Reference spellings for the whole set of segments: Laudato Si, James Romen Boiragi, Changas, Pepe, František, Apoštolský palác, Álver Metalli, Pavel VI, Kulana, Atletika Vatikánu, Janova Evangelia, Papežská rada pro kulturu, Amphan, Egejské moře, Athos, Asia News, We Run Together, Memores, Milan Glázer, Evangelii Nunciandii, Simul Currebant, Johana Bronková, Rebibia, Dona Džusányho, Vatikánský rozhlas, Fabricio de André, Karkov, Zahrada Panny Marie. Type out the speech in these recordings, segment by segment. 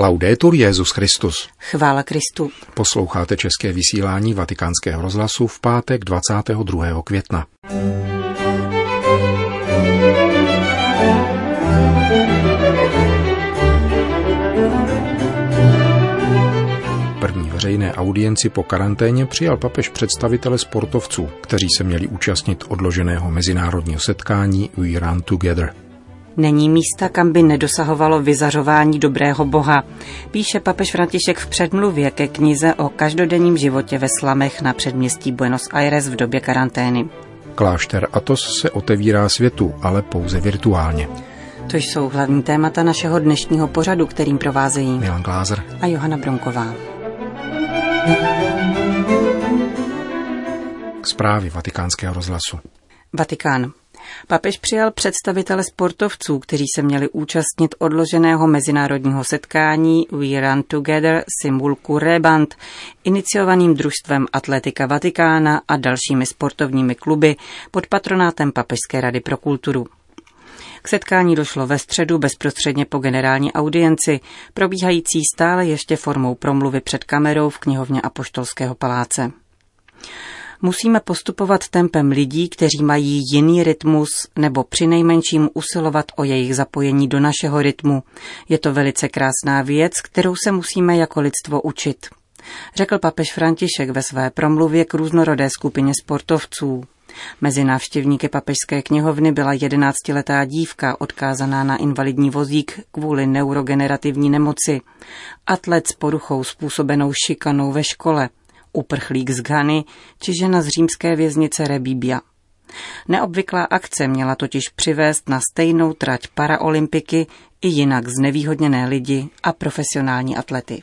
Laudetur Jesus Christus. Chvála Kristu. Posloucháte české vysílání Vatikánského rozhlasu v pátek 22. května. První veřejné audienci po karanténě přijal papež představitele sportovců, kteří se měli účastnit odloženého mezinárodního setkání We Run Together. Není místa, kam by nedosahovalo vyzařování dobrého Boha, píše papež František v předmluvě ke knize o každodenním životě ve slamech na předměstí Buenos Aires v době karantény. Klášter Athos se otevírá světu, ale pouze virtuálně. To jsou hlavní témata našeho dnešního pořadu, kterým provázejí Milan Glázer a Johana Bronková. Zprávy Vatikánského rozhlasu. Vatikán. Papež přijal představitele sportovců, kteří se měli účastnit odloženého mezinárodního setkání We Run Together Simul Currebant, iniciovaným družstvem Atletika Vatikána a dalšími sportovními kluby pod patronátem Papežské rady pro kulturu. K setkání došlo ve středu bezprostředně po generální audienci, probíhající stále ještě formou promluvy před kamerou v knihovně Apoštolského paláce. Musíme postupovat tempem lidí, kteří mají jiný rytmus, nebo přinejmenším usilovat o jejich zapojení do našeho rytmu. Je to velice krásná věc, kterou se musíme jako lidstvo učit, řekl papež František ve své promluvě k různorodé skupině sportovců. Mezi návštěvníky papežské knihovny byla 11letá dívka odkázaná na invalidní vozík kvůli neurogenerativní nemoci, atlet s poruchou způsobenou šikanou ve škole, uprchlík z Ghany či žena z římské věznice Rebibia. Neobvyklá akce měla totiž přivést na stejnou trať paraolympiky i jinak znevýhodněné lidi a profesionální atlety.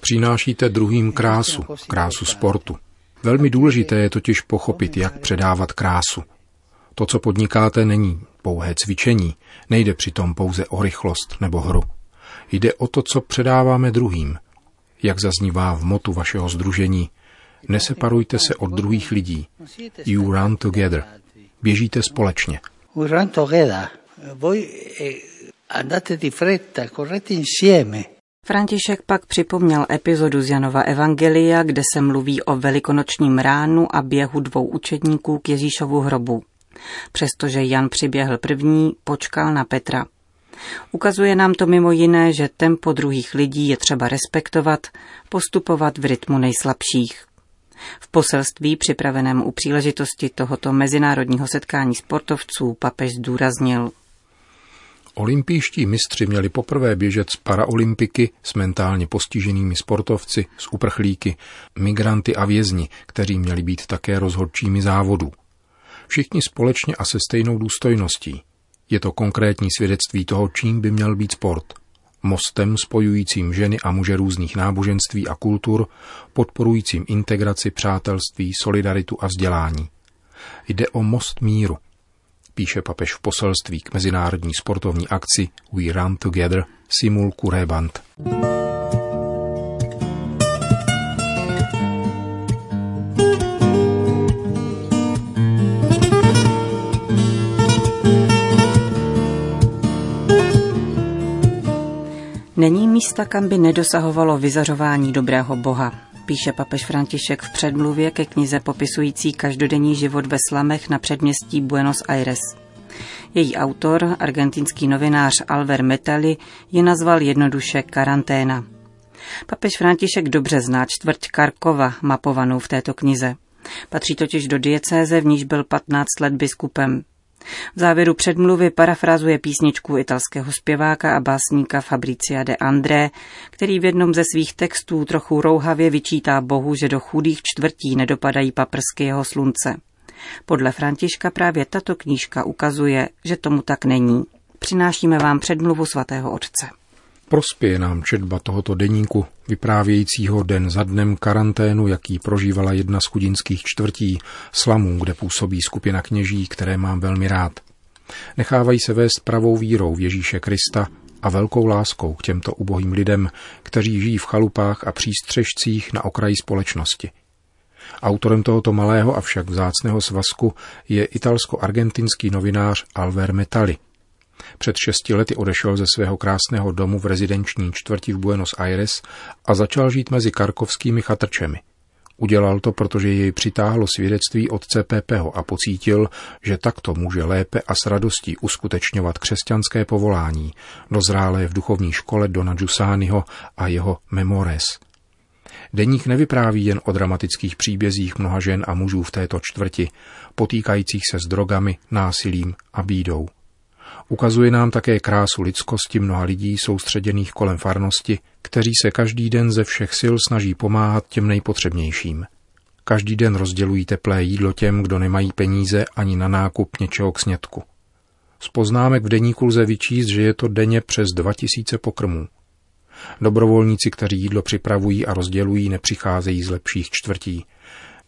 Přinášíte druhým krásu, krásu sportu. Velmi důležité je totiž pochopit, jak předávat krásu. To, co podnikáte, není pouhé cvičení, nejde přitom pouze o rychlost nebo hru. Jde o to, co předáváme druhým. Jak zaznívá v motu vašeho sdružení, neseparujte se od druhých lidí. You run together. Běžíte společně. You run together. Andate di fretta, correte insieme. František pak připomněl epizodu z Janova Evangelia, kde se mluví o velikonočním ránu a běhu dvou učedníků k Ježíšovu hrobu. Přestože Jan přiběhl první, počkal na Petra. Ukazuje nám to mimo jiné, že tempo druhých lidí je třeba respektovat, postupovat v rytmu nejslabších. V poselství připraveném u příležitosti tohoto mezinárodního setkání sportovců papež zdůraznil. Olympijští mistři měli poprvé běžet z paraolympiky s mentálně postiženými sportovci, s uprchlíky, migranty a vězni, kteří měli být také rozhodčími závodů. Všichni společně a se stejnou důstojností. Je to konkrétní svědectví toho, čím by měl být sport. Mostem spojujícím ženy a muže různých náboženství a kultur, podporujícím integraci, přátelství, solidaritu a vzdělání. Jde o most míru, píše papež v poselství k mezinárodní sportovní akci We Run Together Simul Currebant. Není místa, kam by nedosahovalo vyzařování dobrého Boha, píše papež František v předmluvě ke knize popisující každodenní život ve slamech na předměstí Buenos Aires. Její autor, argentinský novinář Álver Metalli, ji nazval jednoduše karanténa. Papež František dobře zná čtvrť Karkova, mapovanou v této knize. Patří totiž do diecéze, v níž byl 15 let biskupem. V závěru předmluvy parafrazuje písničku italského zpěváka a básníka Fabricia de André, který v jednom ze svých textů trochu rouhavě vyčítá Bohu, že do chudých čtvrtí nedopadají paprsky jeho slunce. Podle Františka právě tato knížka ukazuje, že tomu tak není. Přinášíme vám předmluvu svatého otce. Prospěje nám četba tohoto deníku, vyprávějícího den za dnem karanténu, jaký prožívala jedna z chudinských čtvrtí, slamů, kde působí skupina kněží, které mám velmi rád. Nechávají se vést pravou vírou v Ježíše Krista a velkou láskou k těmto ubohým lidem, kteří žijí v chalupách a přístřešcích na okraji společnosti. Autorem tohoto malého, avšak vzácného svazku je italsko-argentinský novinář Álver Metalli. Před 6 lety odešel ze svého krásného domu v rezidenční čtvrti v Buenos Aires a začal žít mezi karkovskými chatrčemi. Udělal to, protože jej přitáhlo svědectví otce Pepeho a pocítil, že takto může lépe a s radostí uskutečňovat křesťanské povolání, dozrálé v duchovní škole Dona Džusányho a jeho Memores. Deník nevypráví jen o dramatických příbězích mnoha žen a mužů v této čtvrti, potýkajících se s drogami, násilím a bídou. Ukazuje nám také krásu lidskosti mnoha lidí soustředěných kolem farnosti, kteří se každý den ze všech sil snaží pomáhat těm nejpotřebnějším. Každý den rozdělují teplé jídlo těm, kdo nemají peníze ani na nákup něčeho k snědku. Z poznámek v deníku lze vyčíst, že je to denně přes 2000 pokrmů. Dobrovolníci, kteří jídlo připravují a rozdělují, nepřicházejí z lepších čtvrtí.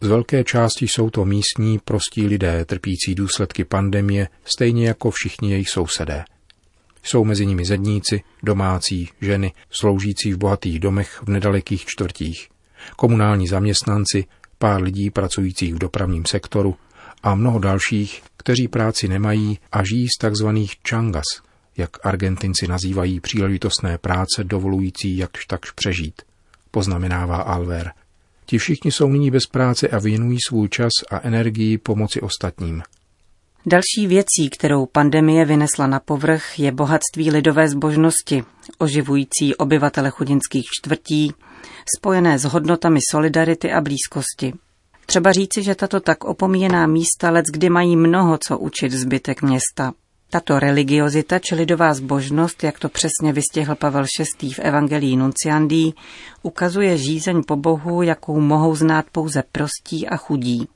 Z velké části jsou to místní, prostí lidé, trpící důsledky pandemie, stejně jako všichni jejich sousedé. Jsou mezi nimi zedníci, domácí, ženy, sloužící v bohatých domech v nedalekých čtvrtích, komunální zaměstnanci, pár lidí pracujících v dopravním sektoru a mnoho dalších, kteří práci nemají a žijí z tzv. Changas, jak Argentinci nazývají příležitostné práce dovolující jakž takž přežít, poznamenává Álver. Ti všichni jsou nyní bez práce a věnují svůj čas a energii pomoci ostatním. Další věcí, kterou pandemie vynesla na povrch, je bohatství lidové zbožnosti, oživující obyvatele chudinských čtvrtí, spojené s hodnotami solidarity a blízkosti. Třeba říci, že tato tak opomíjená místa leckdy mají mnoho co učit zbytek města. Tato religiozita či lidová zbožnost, jak to přesně vystihl Pavel VI. V Evangelii Nunciandii, ukazuje žízeň po Bohu, jakou mohou znát pouze prostí a chudí.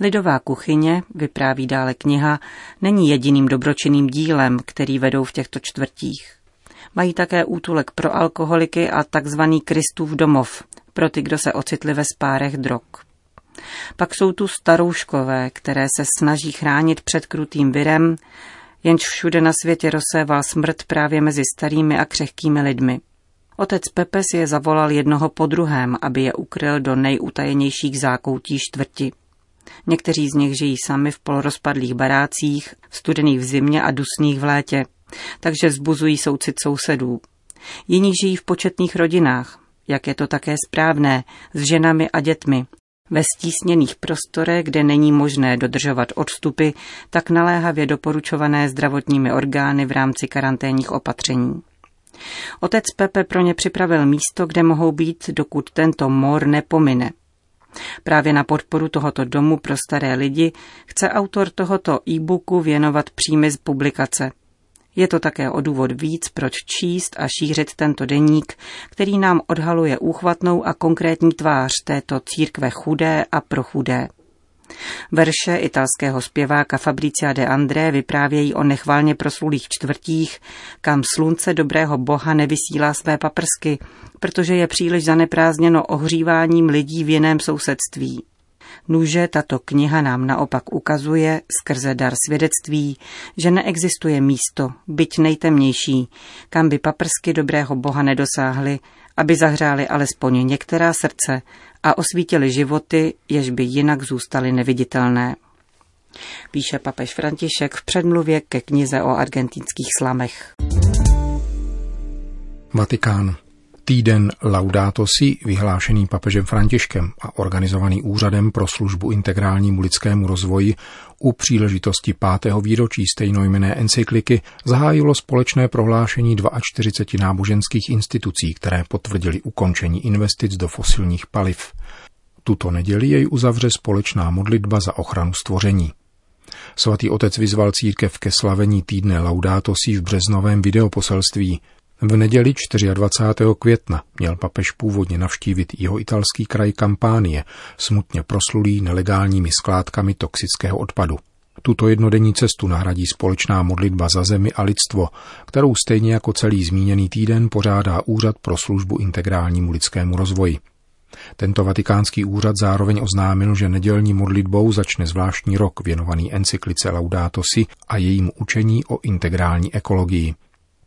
Lidová kuchyně, vypráví dále kniha, není jediným dobročinným dílem, který vedou v těchto čtvrtích. Mají také útulek pro alkoholiky a takzvaný Kristův domov, pro ty, kdo se ocitli ve spárech drog. Pak jsou tu starouškové, které se snaží chránit před krutým virem, jenž všude na světě rozséval smrt právě mezi starými a křehkými lidmi. Otec Pepe si je zavolal jednoho po druhém, aby je ukryl do nejutajenějších zákoutí čtvrti. Někteří z nich žijí sami v polorozpadlých barácích, studených v zimě a dusných v létě, takže vzbuzují soucit sousedů. Jiní žijí v početných rodinách, jak je to také správné, s ženami a dětmi, ve stísněných prostorech, kde není možné dodržovat odstupy, tak naléhavě doporučované zdravotními orgány v rámci karanténních opatření. Otec Pepe pro ně připravil místo, kde mohou být, dokud tento mor nepomine. Právě na podporu tohoto domu pro staré lidi chce autor tohoto e-booku věnovat příjmy z publikace. Je to také o důvod víc, proč číst a šířit tento deník, který nám odhaluje úchvatnou a konkrétní tvář této církve chudé a pro chudé. Verše italského zpěváka Fabricia de André vyprávějí o nechvalně proslulých čtvrtích, kam slunce dobrého Boha nevysílá své paprsky, protože je příliš zaneprázdněno ohříváním lidí v jiném sousedství. Nuže tato kniha nám naopak ukazuje skrze dar svědectví, že neexistuje místo, byť nejtemnější, kam by paprsky dobrého Boha nedosáhly, aby zahřály alespoň některá srdce a osvítily životy, jež by jinak zůstaly neviditelné. Píše papež František v předmluvě ke knize o argentinských slamech. Vatikán. Týden Laudato Si, vyhlášený papežem Františkem a organizovaný Úřadem pro službu integrálnímu lidskému rozvoji u příležitosti 5. výročí stejnojmenné encykliky, zahájilo společné prohlášení 42 náboženských institucí, které potvrdily ukončení investic do fosilních paliv. Tuto neděli jej uzavře společná modlitba za ochranu stvoření. Svatý otec vyzval církev ke slavení týdne Laudato Si v březnovém videoposelství. V neděli 24. května měl papež původně navštívit jeho italský kraj Kampánie, smutně proslulý nelegálními skládkami toxického odpadu. Tuto jednodenní cestu nahradí společná modlitba za zemi a lidstvo, kterou stejně jako celý zmíněný týden pořádá Úřad pro službu integrálnímu lidskému rozvoji. Tento vatikánský úřad zároveň oznámil, že nedělní modlitbou začne zvláštní rok věnovaný encyklice Laudato Si a jejímu učení o integrální ekologii.